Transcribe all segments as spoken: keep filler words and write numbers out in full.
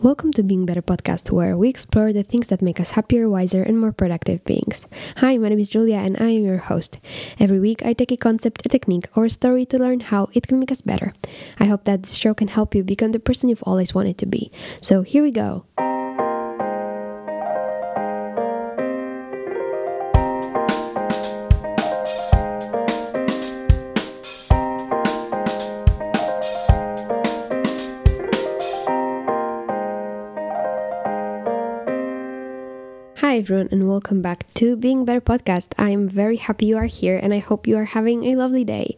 Welcome to Being Better podcast, where we explore the things that make us happier, wiser, and more productive beings. Hi, my name is Julia, and I am your host. Every week, I take a concept, a technique, or a story to learn how it can make us better. I hope that this show can help you become the person you've always wanted to be. So here we go. Hi everyone, and welcome back to Being Better podcast. I am very happy you are here, and I hope you are having a lovely day.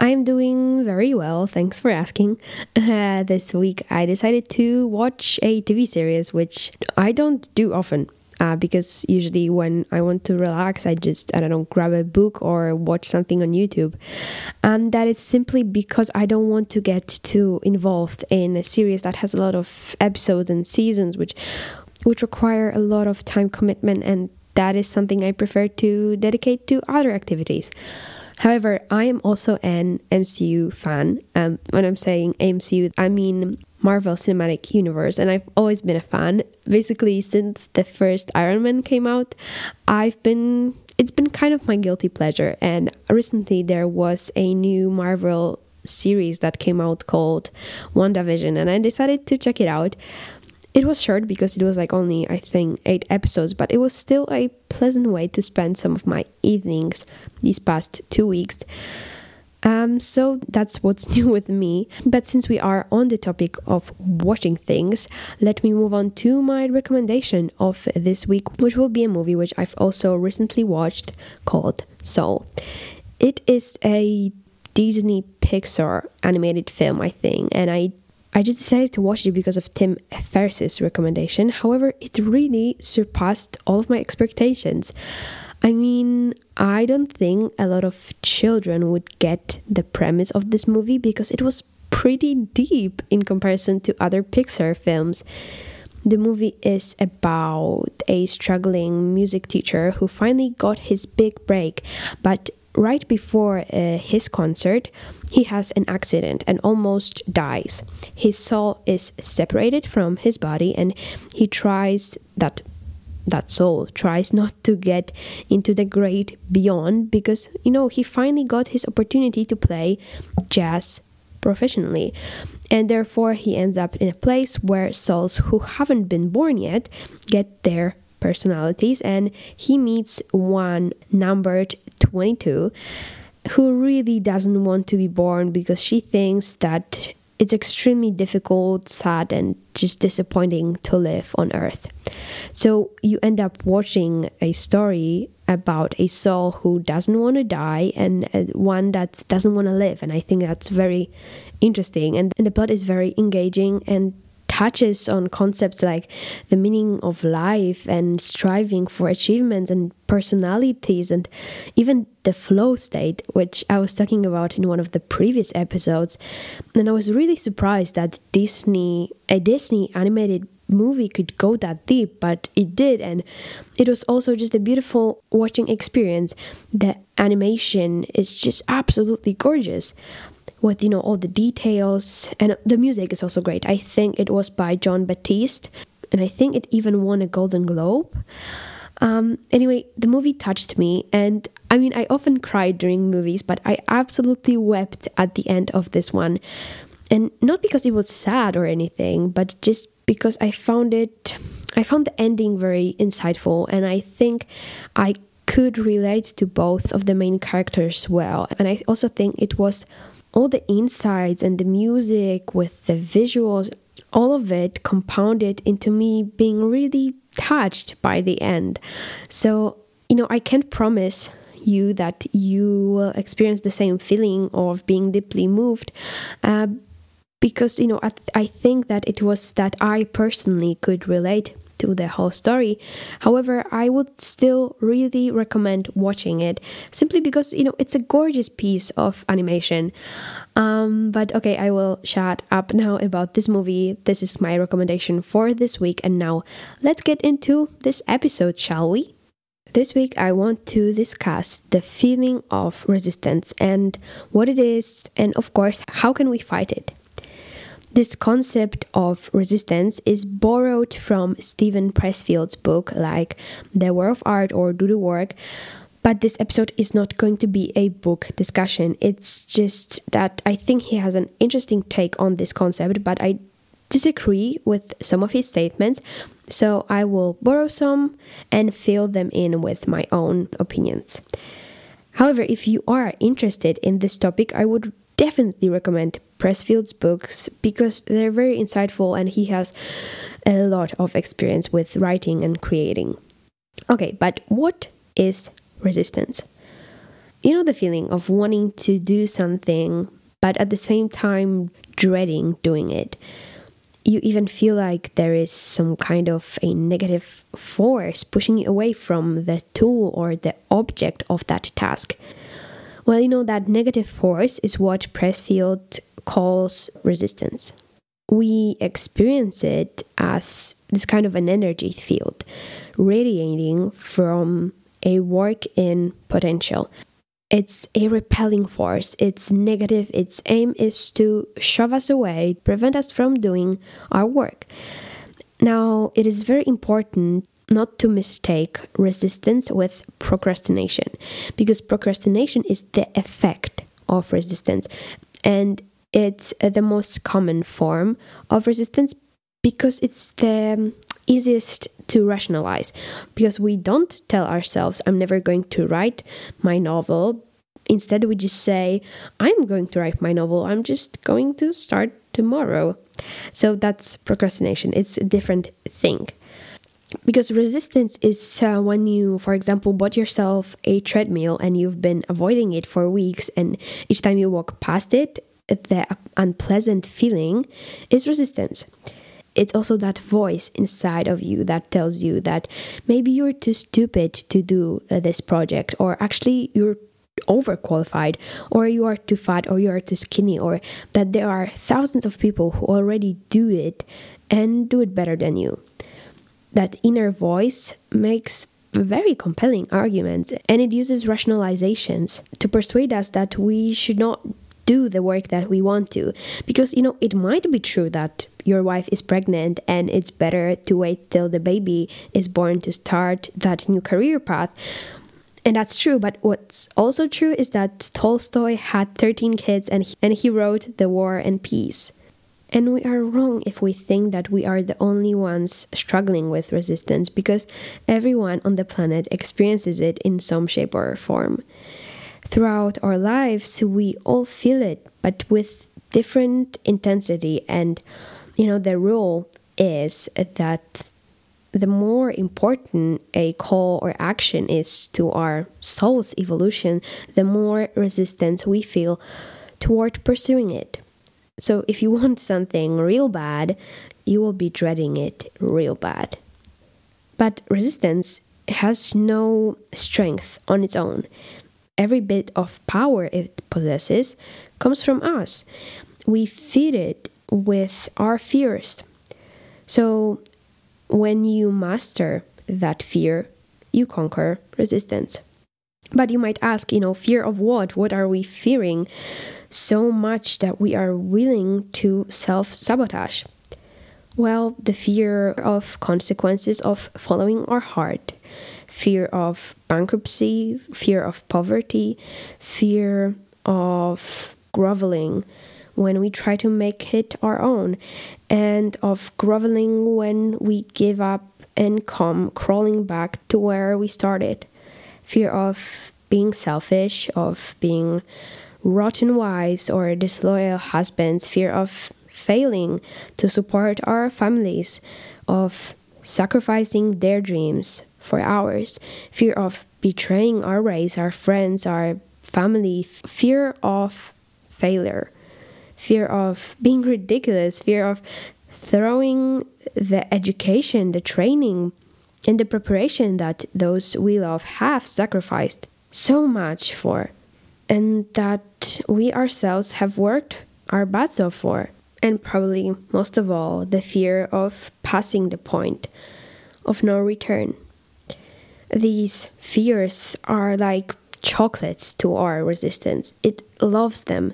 I am doing very well, thanks for asking. Uh, this week I decided to watch a T V series, which I don't do often. Uh, because usually when I want to relax, I just, I don't know, grab a book or watch something on YouTube. And that is simply because I don't want to get too involved in a series that has a lot of episodes and seasons, which which require a lot of time commitment, and that is something I prefer to dedicate to other activities. However, I am also an M C U fan. Um, when I'm saying M C U, I mean Marvel Cinematic Universe, and I've always been a fan. Basically, since the first Iron Man came out, I've been it's been kind of my guilty pleasure. And recently, there was a new Marvel series that came out called WandaVision, and I decided to check it out. It was short because it was like only, I think, eight episodes, but it was still a pleasant way to spend some of my evenings these past two weeks. Um, so that's what's new with me. But since we are on the topic of watching things, let me move on to my recommendation of this week, which will be a movie which I've also recently watched called Soul. It is a Disney Pixar animated film, I think, and I I just decided to watch it because of Tim Ferriss's recommendation. However, it really surpassed all of my expectations. I mean, I don't think a lot of children would get the premise of this movie because it was pretty deep in comparison to other Pixar films. The movie is about a struggling music teacher who finally got his big break, but right before uh, his concert, he has an accident and almost dies. His soul is separated from his body, and he tries that that soul tries not to get into the great beyond because, you know, he finally got his opportunity to play jazz professionally, and therefore he ends up in a place where souls who haven't been born yet get their personalities, and he meets one numbered twenty-two who really doesn't want to be born because she thinks that it's extremely difficult, sad, and just disappointing to live on Earth. So you end up watching a story about a soul who doesn't want to die and one that doesn't want to live, and I think that's very interesting, and, and the plot is very engaging and touches on concepts like the meaning of life and striving for achievements and personalities and even the flow state, which I was talking about in one of the previous episodes. And I was really surprised that Disney, a Disney animated movie could go that deep, but it did, and it was also just a beautiful watching experience. The animation is just absolutely gorgeous, with, you know, all the details, and the music is also great. I think it was by John Baptiste, and I think it even won a Golden Globe. Um, anyway, the movie touched me, and I mean, I often cry during movies, but I absolutely wept at the end of this one. And not because it was sad or anything, but just because I found it, I found the ending very insightful, and I think I could relate to both of the main characters well. And I also think it was all the insights and the music with the visuals, all of it compounded into me being really touched by the end. So, you know, I can't promise you that you will experience the same feeling of being deeply moved, uh, because, you know, I, th- I think that it was that I personally could relate to the whole story. However, I would still really recommend watching it simply because, you know, it's a gorgeous piece of animation. Um, but okay, I will shut up now about this movie. This is my recommendation for this week. And now let's get into this episode, shall we? This week, I want to discuss the feeling of resistance and what it is, and of course, how can we fight it? This concept of resistance is borrowed from Stephen Pressfield's book like The War of Art or Do the Work, but this episode is not going to be a book discussion. It's just that I think he has an interesting take on this concept, but I disagree with some of his statements, so I will borrow some and fill them in with my own opinions. However, if you are interested in this topic, I would definitely recommend Pressfield's books because they're very insightful and he has a lot of experience with writing and creating. Okay, but what is resistance? You know the feeling of wanting to do something, but at the same time dreading doing it. You even feel like there is some kind of a negative force pushing you away from the tool or the object of that task. Well, you know, that negative force is what Pressfield calls resistance. We experience it as this kind of an energy field radiating from a work in potential. It's a repelling force. It's negative. Its aim is to shove us away, prevent us from doing our work. Now, it is very important not to mistake resistance with procrastination, because procrastination is the effect of resistance. And it's the most common form of resistance because it's the easiest to rationalize, because we don't tell ourselves I'm never going to write my novel. Instead, we just say I'm going to write my novel, I'm just going to start tomorrow. So that's procrastination. It's a different thing, because resistance is uh, when you, for example, bought yourself a treadmill and you've been avoiding it for weeks, and each time you walk past it, the unpleasant feeling is resistance. It's also that voice inside of you that tells you that maybe you're too stupid to do uh, this project, or actually you're overqualified, or you are too fat, or you are too skinny, or that there are thousands of people who already do it and do it better than you. That inner voice makes very compelling arguments, and it uses rationalizations to persuade us that we should not do the work that we want to, because, you know, it might be true that your wife is pregnant and it's better to wait till the baby is born to start that new career path. And that's true. But what's also true is that Tolstoy had thirteen kids and he, and he wrote The War and Peace. And we are wrong if we think that we are the only ones struggling with resistance, because everyone on the planet experiences it in some shape or form. Throughout our lives, we all feel it, but with different intensity. And you know, the rule is that the more important a call or action is to our soul's evolution, the more resistance we feel toward pursuing it. So if you want something real bad, you will be dreading it real bad. But resistance has no strength on its own. Every bit of power it possesses comes from us. We feed it with our fears. So when you master that fear, you conquer resistance. But you might ask, you know, fear of what? What are we fearing so much that we are willing to self-sabotage? Well, the fear of consequences of following our heart, fear of bankruptcy, fear of poverty, fear of groveling when we try to make it our own, and of groveling when we give up and come crawling back to where we started. Fear of being selfish, of being rotten wives or disloyal husbands, fear of failing to support our families, of sacrificing their dreams for ours, fear of betraying our race, our friends, our family, fear of failure, fear of being ridiculous, fear of throwing the education, the training, and the preparation that those we love have sacrificed so much for, and that we ourselves have worked our butts off for. And probably most of all, the fear of passing the point of no return. These fears are like chocolates to our resistance. It loves them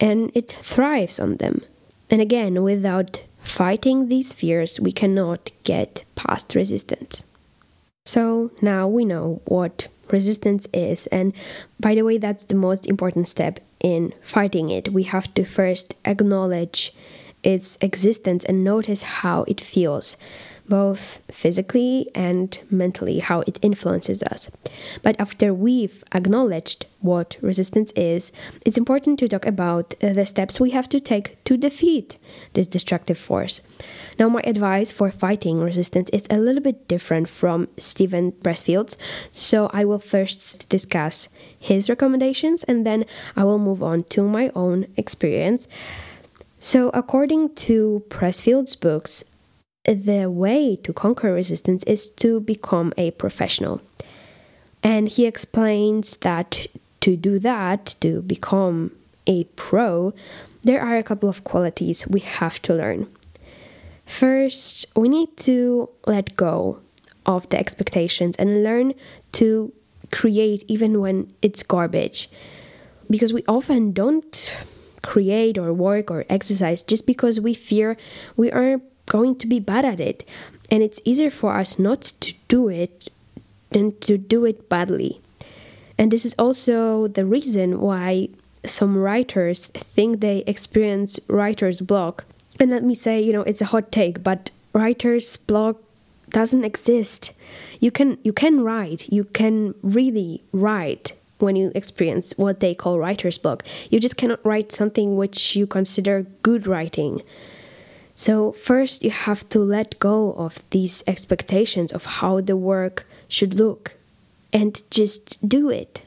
and it thrives on them. And again, without fighting these fears, we cannot get past resistance. So now we know what resistance is. And by the way, that's the most important step in fighting it. We have to first acknowledge its existence and notice how it feels, both physically and mentally, how it influences us. But after we've acknowledged what resistance is, it's important to talk about the steps we have to take to defeat this destructive force. Now, my advice for fighting resistance is a little bit different from Stephen Pressfield's, so I will first discuss his recommendations and then I will move on to my own experience. So, according to Pressfield's books, the way to conquer resistance is to become a professional. And he explains that to do that, to become a pro, there are a couple of qualities we have to learn. First, we need to let go of the expectations and learn to create even when it's garbage. Because we often don't create or work or exercise just because we fear we are going to be bad at it, and it's easier for us not to do it than to do it badly. And this is also the reason why some writers think they experience writer's block. And let me say, you know, it's a hot take, but writer's block doesn't exist. You can you can write, you can really write when you experience what they call writer's block. You just cannot write something which you consider good writing. So first, you have to let go of these expectations of how the work should look and just do it.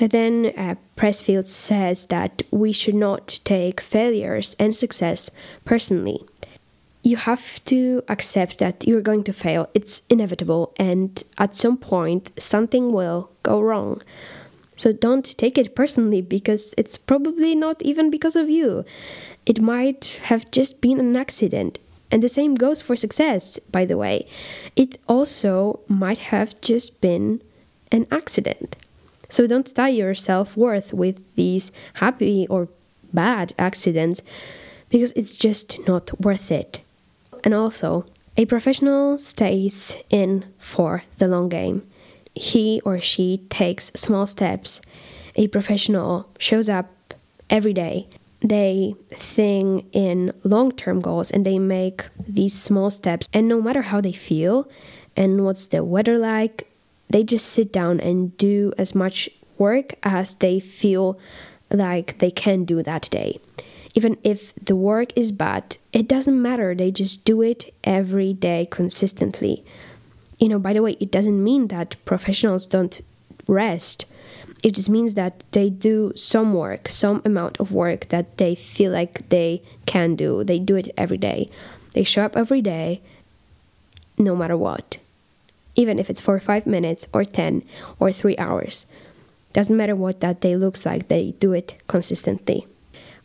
And then uh, Pressfield says that we should not take failures and success personally. You have to accept that you're going to fail. It's inevitable, and at some point, something will go wrong. So don't take it personally, because it's probably not even because of you. It might have just been an accident. And the same goes for success, by the way. It also might have just been an accident. So don't tie your self-worth with these happy or bad accidents, because it's just not worth it. And also, a professional stays in for the long game. He or she takes small steps. A professional shows up every day. They think in long-term goals and they make these small steps. And no matter how they feel and what's the weather like, they just sit down and do as much work as they feel like they can do that day. Even if the work is bad, it doesn't matter. They just do it every day consistently. You know, by the way, it doesn't mean that professionals don't rest. It just means that they do some work, some amount of work that they feel like they can do. They do it every day. They show up every day, no matter what. Even if it's for five minutes or ten or three hours. Doesn't matter what that day looks like, they do it consistently.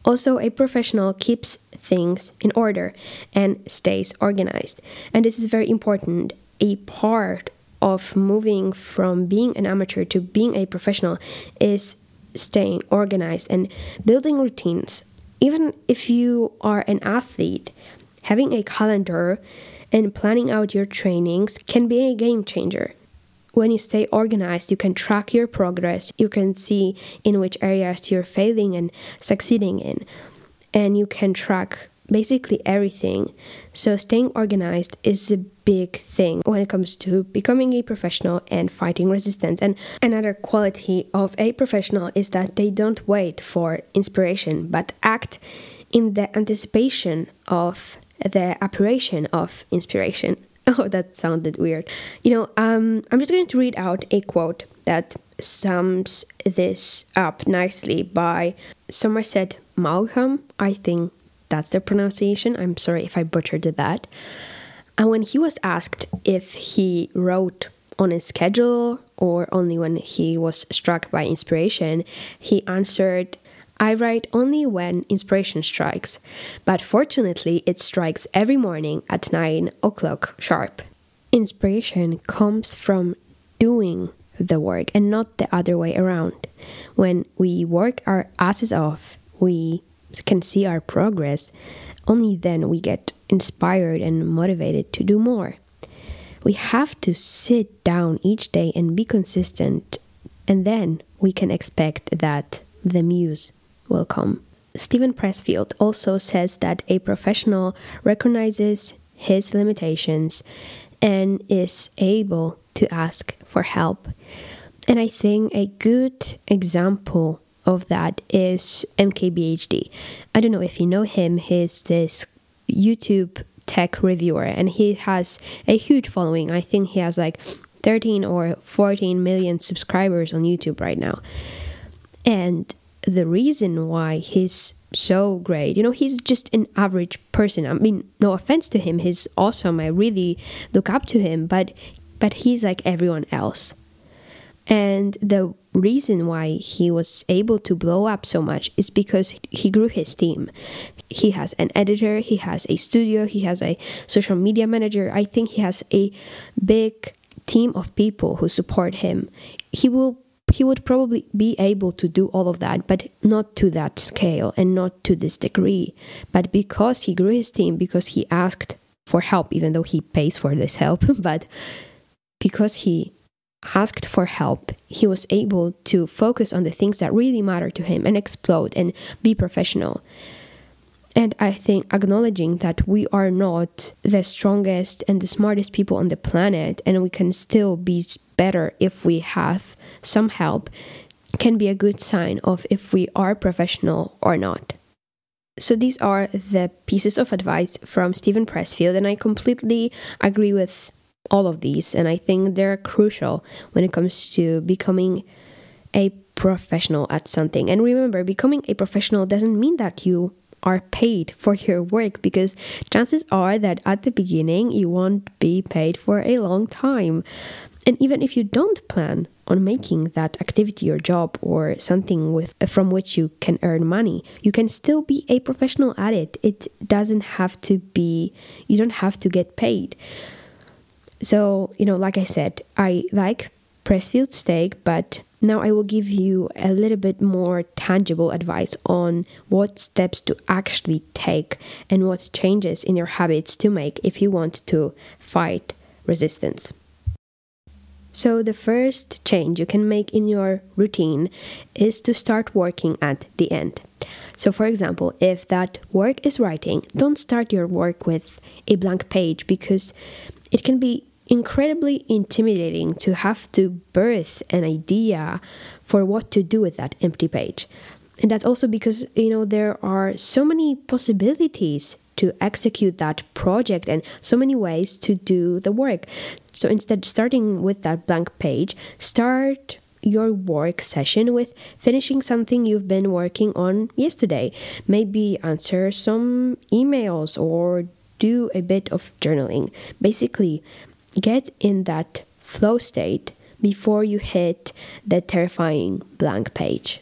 Also, a professional keeps things in order and stays organized. And this is very important. A part of moving from being an amateur to being a professional is staying organized and building routines. Even if you are an athlete, having a calendar and planning out your trainings can be a game changer. When you stay organized, you can track your progress, you can see in which areas you're failing and succeeding in, and you can track basically everything. So staying organized is a big thing when it comes to becoming a professional and fighting resistance. And another quality of a professional is that they don't wait for inspiration, but act in the anticipation of the apparition of inspiration. Oh, that sounded weird. You know, um, I'm just going to read out a quote that sums this up nicely by Somerset Maugham, I think. That's the pronunciation. I'm sorry if I butchered that. And when he was asked if he wrote on his schedule or only when he was struck by inspiration, he answered, "I write only when inspiration strikes, but fortunately it strikes every morning at nine o'clock sharp." Inspiration comes from doing the work and not the other way around. When we work our asses off, we can see our progress, only then we get inspired and motivated to do more. We have to sit down each day and be consistent, and then we can expect that the muse will come. Stephen Pressfield also says that a professional recognizes his limitations and is able to ask for help. And I think a good example of that is M K B H D. I don't know if you know him. He's this YouTube tech reviewer, and he has a huge following. I think he has like thirteen or fourteen million subscribers on YouTube right now. And the reason why he's so great, you know, he's just an average person. I mean, no offense to him, he's awesome. I really look up to him, but but he's like everyone else. And the reason why he was able to blow up so much is because he grew his team. He has an editor, he has a studio, he has a social media manager. I think he has a big team of people who support him. He will He would probably be able to do all of that, but not to that scale and not to this degree. But because he grew his team, because he asked for help, even though he pays for this help, but because he asked for help, he was able to focus on the things that really matter to him and explode and be professional. And I think acknowledging that we are not the strongest and the smartest people on the planet, and we can still be better if we have some help, can be a good sign of if we are professional or not. So these are the pieces of advice from Stephen Pressfield, and I completely agree with all of these, and I think they're crucial when it comes to becoming a professional at something. And remember, becoming a professional doesn't mean that you are paid for your work, because chances are that at the beginning you won't be paid for a long time. And even if you don't plan on making that activity your job or something with from which you can earn money, you can still be a professional at it. It doesn't have to be, you don't have to get paid. So, you know, like I said, I like Pressfield's take, but now I will give you a little bit more tangible advice on what steps to actually take and what changes in your habits to make if you want to fight resistance. So the first change you can make in your routine is to start working at the end. So for example, if that work is writing, don't start your work with a blank page, because it can be incredibly intimidating to have to birth an idea for what to do with that empty page. And that's also because, you know, there are so many possibilities to execute that project and so many ways to do the work. So instead of starting with that blank page, start your work session with finishing something you've been working on yesterday. Maybe answer some emails or do a bit of journaling. Basically, get in that flow state before you hit the terrifying blank page.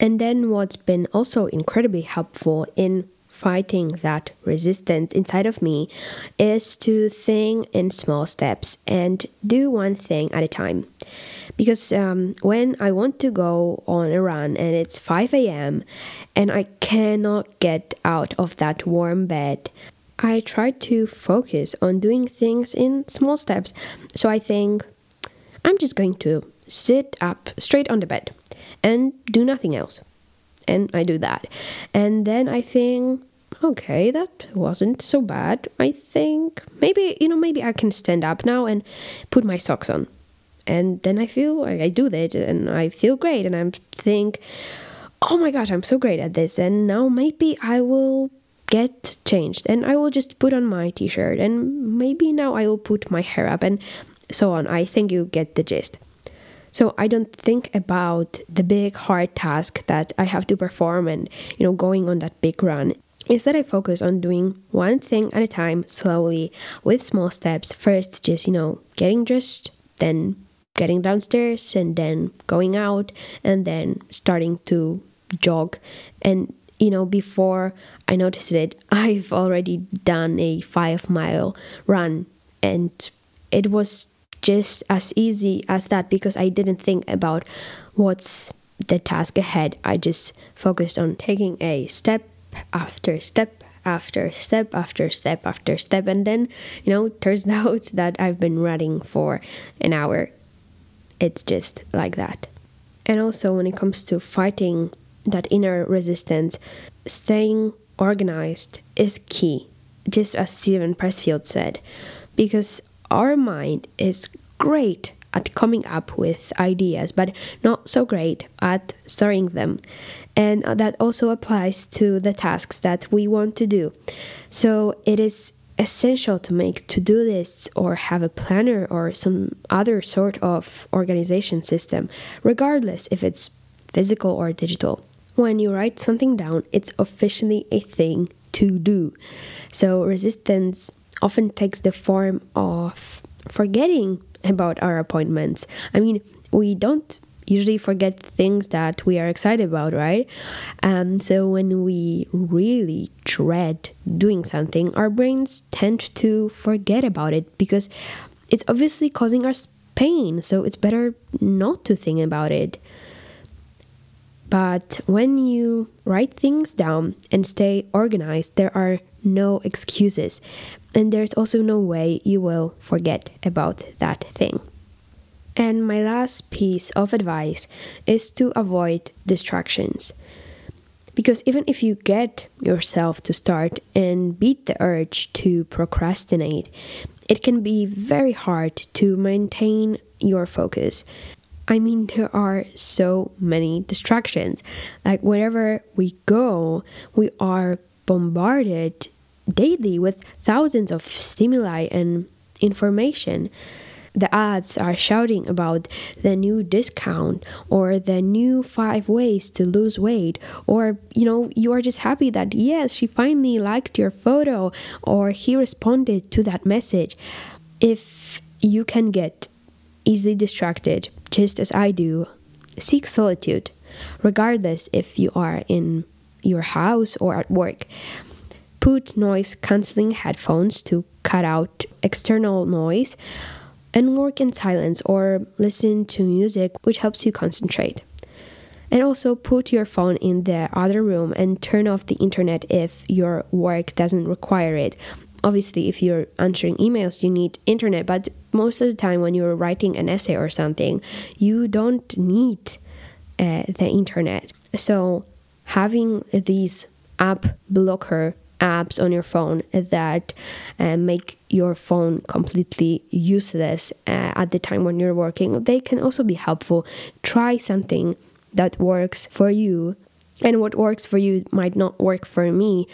And then what's been also incredibly helpful in fighting that resistance inside of me is to think in small steps and do one thing at a time. Because um, when I want to go on a run and it's five a.m. and I cannot get out of that warm bed, I try to focus on doing things in small steps. So I think, I'm just going to sit up straight on the bed and do nothing else. And I do that. And then I think, okay, that wasn't so bad. I think maybe, you know, maybe I can stand up now and put my socks on. And then I feel, I do that and I feel great. And I think, oh my gosh, I'm so great at this. And now maybe I will get changed and I will just put on my t-shirt. And maybe now I will put my hair up and so on. I think you get the gist. So I don't think about the big hard task that I have to perform and, you know, going on that big run. Instead, I focus on doing one thing at a time, slowly, with small steps. First, just, you know, getting dressed, then getting downstairs, and then going out, and then starting to jog. And, you know, before I noticed it, I've already done a five mile run, and it was just as easy as that, because I didn't think about what's the task ahead. I just focused on taking a step after step after step after step after step, and then, you know, turns out that I've been running for an hour. It's just like that. And also, when it comes to fighting that inner resistance, staying organized is key, just as Stephen Pressfield said, because our mind is great at coming up with ideas, but not so great at storing them. And that also applies to the tasks that we want to do. So it is essential to make to-do lists or have a planner or some other sort of organization system, regardless if it's physical or digital. When you write something down, it's officially a thing to do. So resistance often takes the form of forgetting about our appointments. I mean, we don't usually forget things that we are excited about, right? Um, so when we really dread doing something, our brains tend to forget about it because it's obviously causing us pain, so it's better not to think about it. But when you write things down and stay organized, there are no excuses, and there's also no way you will forget about that thing. And my last piece of advice is to avoid distractions. Because even if you get yourself to start and beat the urge to procrastinate, it can be very hard to maintain your focus. I mean, there are so many distractions. Like, wherever we go, we are bombarded daily with thousands of stimuli and information. The ads are shouting about the new discount or the new five ways to lose weight, or, you know, you are just happy that, yes, she finally liked your photo or he responded to that message. If you can get easily distracted, just as I do, seek solitude, regardless if you are in your house or at work. Put noise-canceling headphones to cut out external noise, and work in silence or listen to music, which helps you concentrate. And also put your phone in the other room and turn off the internet if your work doesn't require it. Obviously, if you're answering emails, you need internet, but most of the time when you're writing an essay or something, you don't need uh, the internet. So having these app blocker apps on your phone that uh, make your phone completely useless uh, at the time when you're working, they can also be helpful. Try something that works for you, and what works for you might not work for me,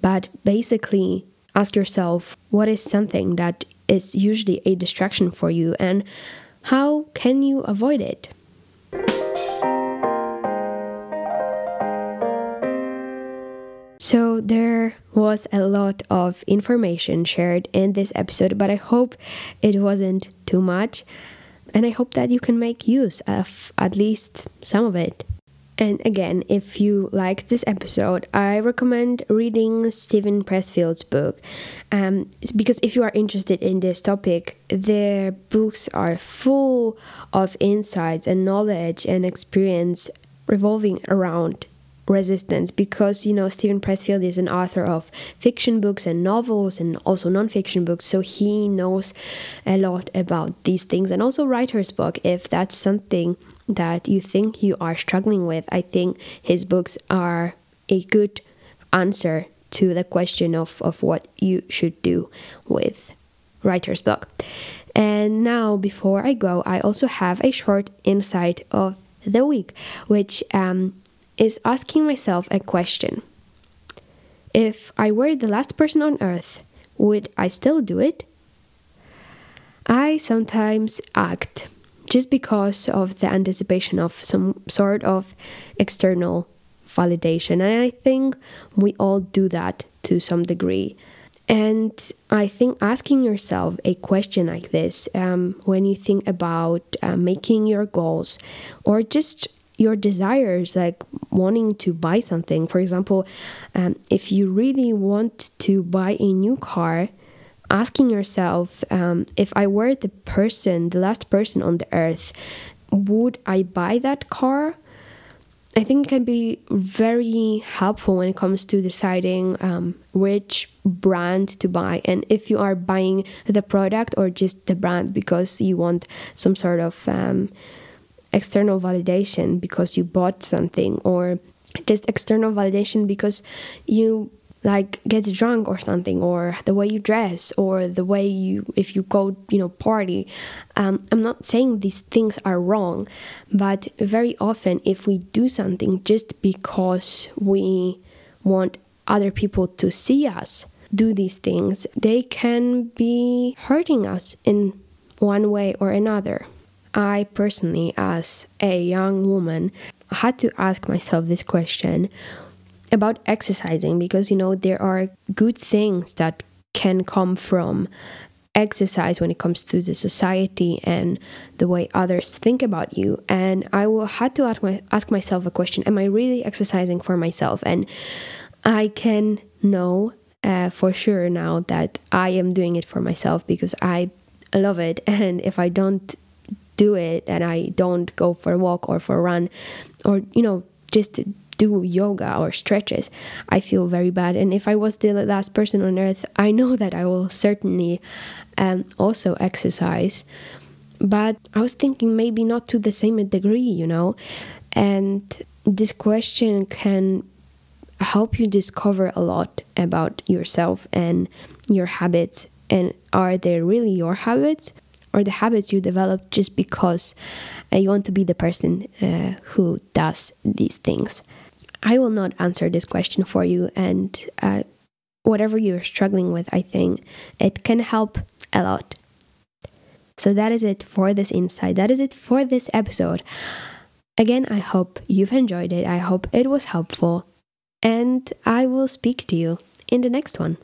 but basically ask yourself, what is something that is usually a distraction for you and how can you avoid it? So there was a lot of information shared in this episode, but I hope it wasn't too much, and I hope that you can make use of at least some of it. And again, if you liked this episode, I recommend reading Stephen Pressfield's book, um, because if you are interested in this topic, their books are full of insights and knowledge and experience revolving around resistance, because, you know, Stephen Pressfield is an author of fiction books and novels and also non-fiction books, so he knows a lot about these things, and also writer's block. If that's something that you think you are struggling with, I think his books are a good answer to the question of, of what you should do with writer's block. And now, before I go, I also have a short insight of the week, which um is asking myself a question. If I were the last person on earth, would I still do it? I sometimes act just because of the anticipation of some sort of external validation, and I think we all do that to some degree. And I think asking yourself a question like this, um, when you think about uh, making your goals or just your desires, like wanting to buy something. For example, um, if you really want to buy a new car, asking yourself, um, if I were the person, the last person on the earth, would I buy that car? I think it can be very helpful when it comes to deciding um, which brand to buy, and if you are buying the product or just the brand because you want some sort of um, external validation because you bought something, or just external validation because you like get drunk or something, or the way you dress, or the way you, if you go, you know, party. Um, I'm not saying these things are wrong, but very often if we do something just because we want other people to see us do these things, they can be hurting us in one way or another. I personally, as a young woman, had to ask myself this question about exercising, because, you know, there are good things that can come from exercise when it comes to the society and the way others think about you. And I will had to ask, my, ask myself a question: am I really exercising for myself? And I can know uh, for sure now that I am doing it for myself because I love it. And if I don't do it and I don't go for a walk or for a run, or, you know, just do yoga or stretches, I feel very bad. And if I was the last person on earth, I know that I will certainly um, also exercise. But I was thinking maybe not to the same degree, you know. And this question can help you discover a lot about yourself and your habits. And are they really your habits, or the habits you develop just because you want to be the person uh, who does these things? I will not answer this question for you, and uh, whatever you're struggling with, I think it can help a lot. So that is it for this insight. That is it for this episode. Again, I hope you've enjoyed it. I hope it was helpful, and I will speak to you in the next one.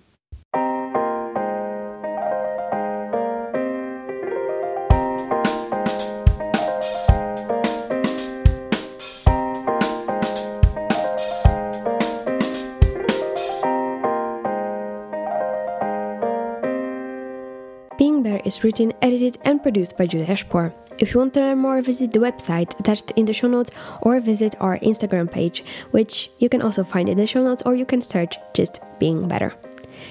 Is written, edited, and produced by Julia Ashpour. If you want to learn more, visit the website attached in the show notes, or visit our Instagram page, which you can also find in the show notes, or you can search just Being Better.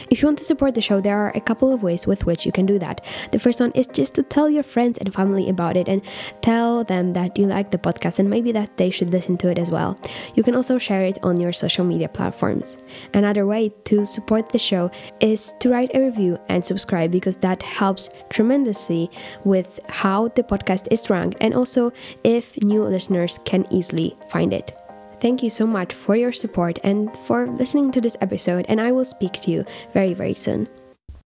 If you want to support the show, there are a couple of ways with which you can do that. The first one is just to tell your friends and family about it and tell them that you like the podcast and maybe that they should listen to it as well. You can also share it on your social media platforms. Another way to support the show is to write a review and subscribe, because that helps tremendously with how the podcast is ranked and also if new listeners can easily find it. Thank you so much for your support and for listening to this episode, and I will speak to you very, very soon.